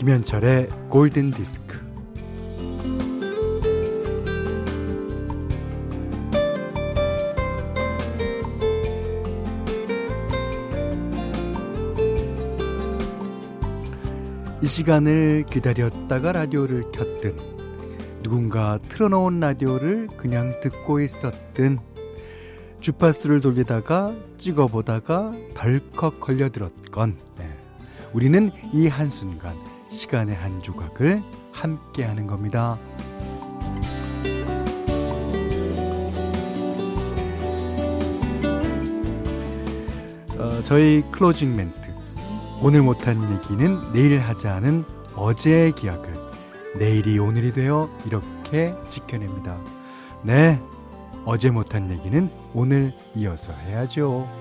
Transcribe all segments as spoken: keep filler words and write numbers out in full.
김현철의 골든디스크. 이 시간을 기다렸다가 라디오를 켰든 누군가 틀어놓은 라디오를 그냥 듣고 있었든 주파수를 돌리다가 찍어보다가 덜컥 걸려들었건 네. 우리는 이 한순간 시간의 한 조각을 함께하는 겁니다. 어, 저희 클로징 멘트, 오늘 못한 얘기는 내일 하자는 어제의 기약을 내일이 오늘이 되어 이렇게 지켜냅니다. 네, 어제 못한 얘기는 오늘 이어서 해야죠.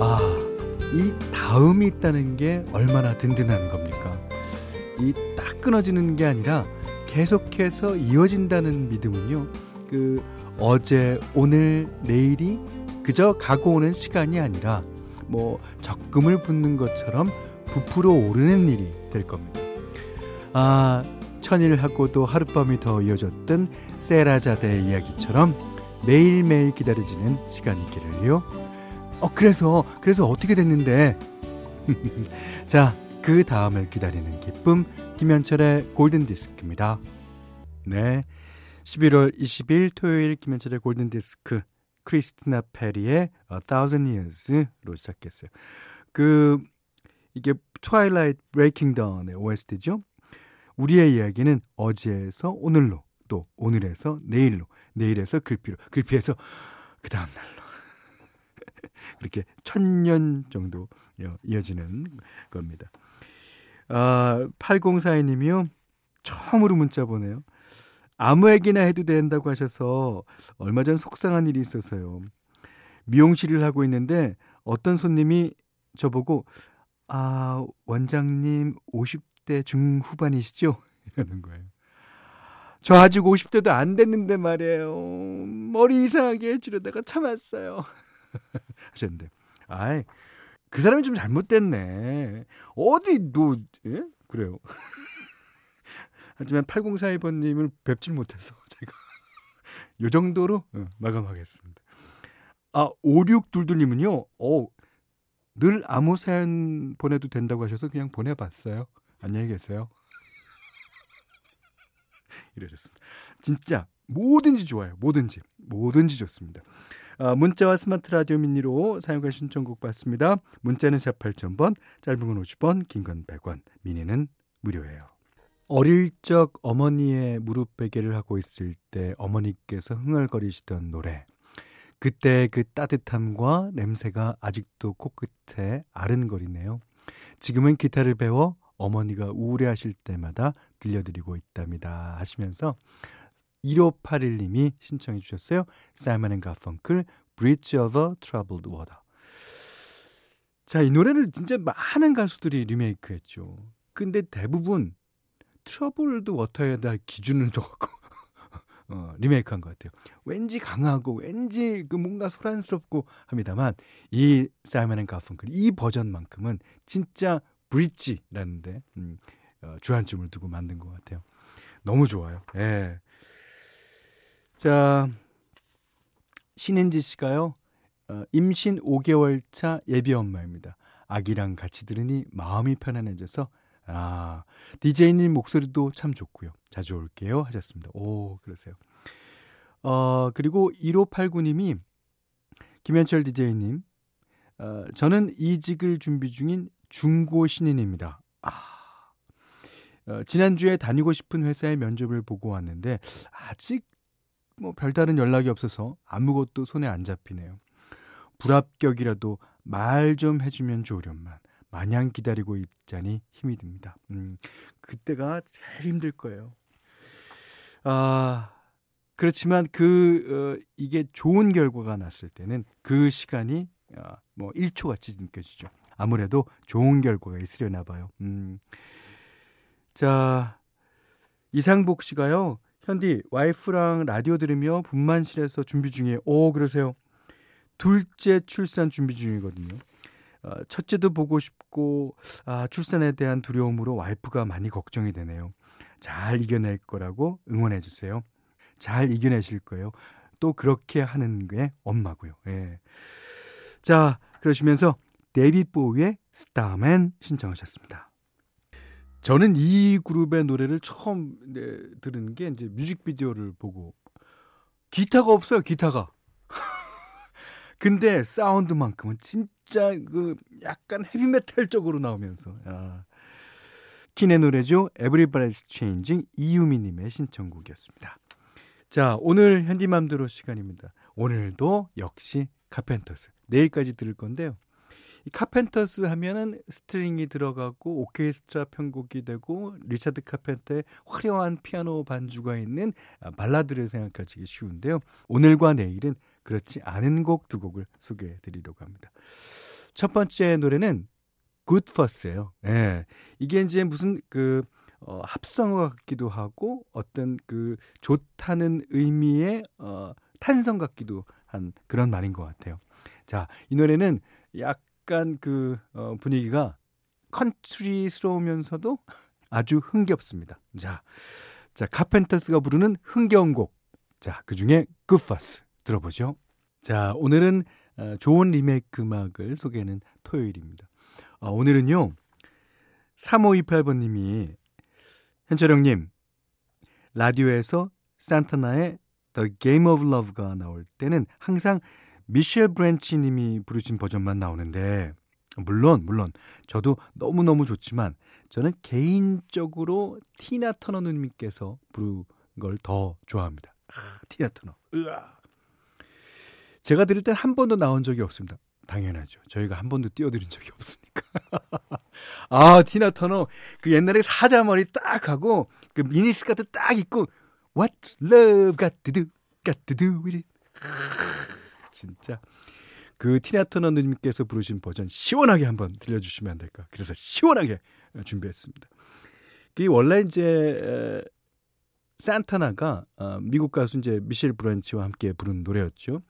아, 이 다음이 있다는 게 얼마나 든든한 겁니까? 이 딱 끊어지는 게 아니라 계속해서 이어진다는 믿음은요, 그 어제, 오늘, 내일이 그저 가고 오는 시간이 아니라 뭐 적금을 붓는 것처럼 부풀어 오르는 일이 될 겁니다. 아, 천일하고도 하룻밤이 더 이어졌던 세라자대의 이야기처럼 매일매일 기다려지는 시간이기를요. 어, 그래서 그래서 어떻게 됐는데? 자, 그 다음을 기다리는 기쁨, 김현철의 골든디스크입니다. 네, 십일월 이십일 토요일 김현철의 골든디스크, 크리스티나 페리의 A Thousand Years로 시작했어요. 그 이게 트와일라이트 브레이킹 다운의 오에스티죠. 우리의 이야기는 어제에서 오늘로, 또 오늘에서 내일로, 내일에서 글피로, 글피에서 그 다음 날로 그렇게 천년 정도 이어지는 겁니다. 아, 팔공사이님이요. 처음으로 문자 보내요. 아무 얘기나 해도 된다고 하셔서 얼마 전 속상한 일이 있어서요. 미용실을 하고 있는데 어떤 손님이 저보고 아, 원장님 오십대 중후반이시죠? 이러는 거예요. 저 아직 오십대도 안 됐는데 말이에요. 머리 이상하게 해주려다가 참았어요. 하셨는데, 아이, 그 사람이 좀 잘못됐네. 어디, 너, 예? 그래요. 하지만 팔공사이번님을 뵙질 못해서 제가 요 정도로 마감하겠습니다. 아, 오육이이님은요, 어, 늘 아무 사연 보내도 된다고 하셔서 그냥 보내봤어요. 안녕히 계세요. 이러셨습니다. 진짜 뭐든지 좋아요. 뭐든지. 뭐든지 좋습니다. 아, 문자와 스마트 라디오 미니로 사용과 신청곡 받습니다. 문자는 샵 팔천번, 짧은 건 오십원, 긴 건 백원, 미니는 무료예요. 어릴 적 어머니의 무릎 베개를 하고 있을 때 어머니께서 흥얼거리시던 노래, 그때 그 따뜻함과 냄새가 아직도 코끝에 아른거리네요. 지금은 기타를 배워 어머니가 우울해하실 때마다 들려드리고 있답니다. 하시면서 일오팔일님이 신청해 주셨어요. 사이먼 앤 가펑클, Bridge Over Troubled Water. 자, 이 노래를 진짜 많은 가수들이 리메이크했죠. 근데 대부분 트러블드 워터에다 기준을 둬갖고 어, 리메이크한 것 같아요. 왠지 강하고 왠지 그 뭔가 소란스럽고 합니다만, 이 사이먼 앤 가펑클 이 버전만큼은 진짜 브릿지라는데 음, 어, 주안점을 두고 만든 것 같아요. 너무 좋아요. 예. 자, 신은지 씨가요, 어, 임신 오개월 차 예비 엄마입니다. 아기랑 같이 들으니 마음이 편안해져서, 아, 디제이님 목소리도 참 좋고요. 자주 올게요. 하셨습니다. 오, 그러세요. 어, 그리고 일오팔구님이 김현철 디제이님, 어, 저는 이직을 준비 중인 중고 신인입니다. 아, 어, 지난주에 다니고 싶은 회사에 면접을 보고 왔는데 아직 뭐 별다른 연락이 없어서 아무것도 손에 안 잡히네요. 불합격이라도 말 좀 해주면 좋으련만 마냥 기다리고 있자니 힘이 듭니다. 음, 그때가 제일 힘들 거예요. 아, 그렇지만 그 어, 이게 좋은 결과가 났을 때는 그 시간이 어, 뭐 일초같이 느껴지죠. 아무래도 좋은 결과가 있으려나 봐요. 음. 자, 이상복 씨가요, 현디, 와이프랑 라디오 들으며 분만실에서 준비 중이에요. 오, 그러세요. 둘째 출산 준비 중이거든요. 어, 첫째도 보고 싶고 아, 출산에 대한 두려움으로 와이프가 많이 걱정이 되네요. 잘 이겨낼 거라고 응원해 주세요. 잘 이겨내실 거예요. 또 그렇게 하는 게 엄마고요. 예. 자, 그러시면서 데이빗 보우의 스타맨 신청하셨습니다. 저는 이 그룹의 노래를 처음 네, 들은 게 이제 뮤직비디오를 보고 기타가 없어요. 기타가. 근데 사운드만큼은 진짜 그 약간 헤비메탈 쪽으로 나오면서 야. 키네 노래죠. Everybody's Changing 이유미님의 신청곡이었습니다. 자, 오늘 현디맘대로 시간입니다. 오늘도 역시 카펜터스 내일까지 들을 건데요. 이 카펜터스 하면은 스트링이 들어가고 오케스트라 편곡이 되고 리차드 카펜터의 화려한 피아노 반주가 있는 발라드를 생각하시기 쉬운데요. 오늘과 내일은 그렇지 않은 곡 두 곡을 소개해 드리려고 합니다. 첫 번째 노래는 Good Fuzz예요. 예. 이게 이제 무슨 그 어, 합성어 같기도 하고 어떤 그 좋다는 의미의 어, 탄성 같기도 한 그런 말인 것 같아요. 자, 이 노래는 약간 그 어, 분위기가 컨트리스러우면서도 아주 흥겹습니다. 자, 자 카펜터스가 부르는 흥겨운 곡. 자, 그 중에 Good Fuzz. 들어보죠. 자, 오늘은 좋은 리메이크 음악을 소개하는 토요일입니다. 아, 오늘은요 삼오이팔번님이 현철 형님 라디오에서 산타나의 The Game of Love가 나올 때는 항상 미셸 브랜치 님이 부르신 버전만 나오는데 물론 물론 저도 너무너무 좋지만 저는 개인적으로 티나 터너 누님께서 부른 걸 더 좋아합니다. 아, 티나 터너. 으아. 제가 들을 땐 한 번도 나온 적이 없습니다. 당연하죠. 저희가 한 번도 띄워드린 적이 없으니까. 아, 티나 터너. 그 옛날에 사자머리 딱 하고, 그 미니스커트 딱 입고, What love got to do, got to do with it. 진짜. 그 티나 터너 님께서 부르신 버전 시원하게 한번 들려주시면 안 될까. 그래서 시원하게 준비했습니다. 그 원래 이제, 산타나가 미국 가수 이제 미셸 브랜치와 함께 부른 노래였죠.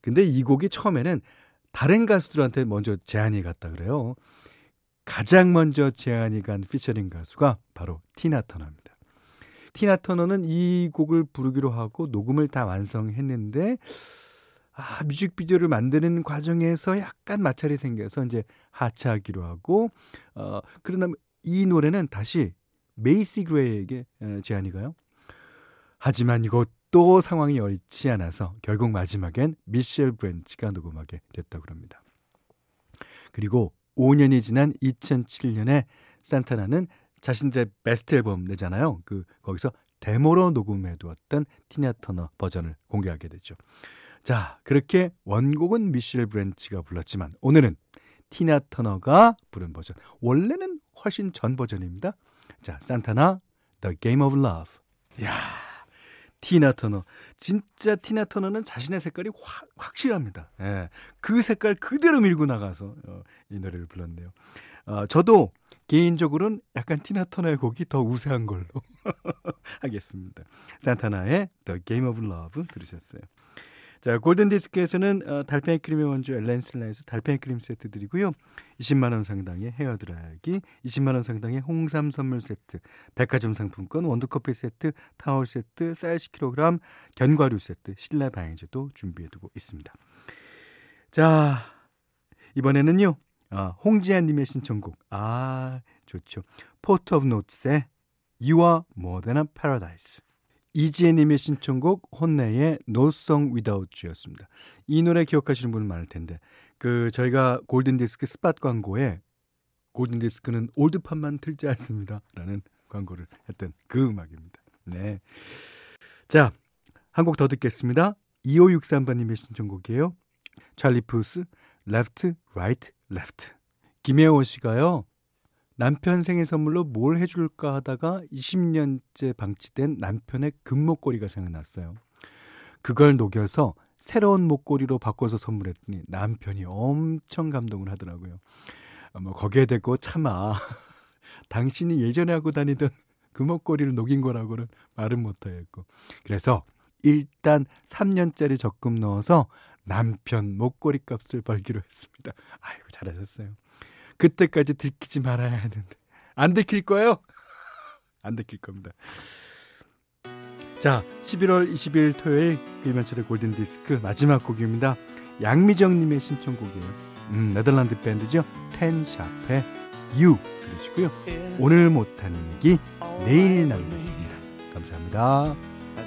근데 이 곡이 처음에는 다른 가수들한테 먼저 제안이 갔다 그래요. 가장 먼저 제안이 간 피처링 가수가 바로 티나 터너입니다. 티나 터너는 이 곡을 부르기로 하고 녹음을 다 완성했는데 아, 뮤직비디오를 만드는 과정에서 약간 마찰이 생겨서 이제 하차하기로 하고 어, 그러나 이 노래는 다시 메이시 그레이에게 제안이 가요. 하지만 이것 또 상황이 옳지 않아서 결국 마지막엔 미셸 브랜치가 녹음하게 됐다고 합니다. 그리고 오 년이 지난 이천칠년에 산타나는 자신들의 베스트 앨범 내잖아요. 그 거기서 데모로 녹음해두었던 티나 터너 버전을 공개하게 되죠. 자, 그렇게 원곡은 미셸 브랜치가 불렀지만 오늘은 티나 터너가 부른 버전. 원래는 훨씬 전 버전입니다. 자, 산타나 The Game of Love. 이야. 티나 터너. 진짜 티나 터너는 자신의 색깔이 화, 확실합니다. 예, 그 색깔 그대로 밀고 나가서 어, 이 노래를 불렀네요. 어, 저도 개인적으로는 약간 티나 터너의 곡이 더 우세한 걸로 하겠습니다. 산타나의 The Game of Love 들으셨어요. 자, 골든디스크에서는 어, 달팽이 크림의 원주 엘렌 슬라이스 달팽이 크림 세트 드리고요. 이십만 원 상당의 헤어드라이기, 이십만 원 상당의 홍삼 선물 세트, 백화점 상품권, 원두커피 세트, 타월 세트, 쌀 십 킬로그램, 견과류 세트, 실내 방향제도 준비해두고 있습니다. 자, 이번에는요. 아, 홍지아님의 신청곡. 아, 좋죠. 포트 오브 노츠의 You are more than a paradise. 이지혜님의 신청곡 혼내의 No Song Without You였습니다. 이 노래 기억하시는 분은 많을 텐데 그 저희가 골든디스크 스팟 광고에 골든디스크는 올드팝만 틀지 않습니다 라는 광고를 했던 그 음악입니다. 네, 자, 한 곡 더 듣겠습니다. 이오육삼번님의 신청곡이에요. 찰리프스 Left, Right, Left. 김혜호 씨가요, 남편 생일 선물로 뭘 해줄까 하다가 이십년째 방치된 남편의 금목걸이가 생각났어요. 그걸 녹여서 새로운 목걸이로 바꿔서 선물했더니 남편이 엄청 감동을 하더라고요. 뭐 거기에 대고 차마 당신이 예전에 하고 다니던 금목걸이를 녹인 거라고는 말은 못하겠고 그래서 일단 삼년짜리 적금 넣어서 남편 목걸이값을 벌기로 했습니다. 아이고 잘하셨어요. 그때까지 들키지 말아야 했는데 안 들킬 거예요? 안 들킬 겁니다. 자, 십일월 이십일 토요일 김현철의 골든디스크 마지막 곡입니다. 양미정님의 신청곡이에요. 음, 네덜란드 밴드죠. 텐샵의 You 들으시고요. 오늘 못하는 얘기 내일 나누겠습니다. 감사합니다.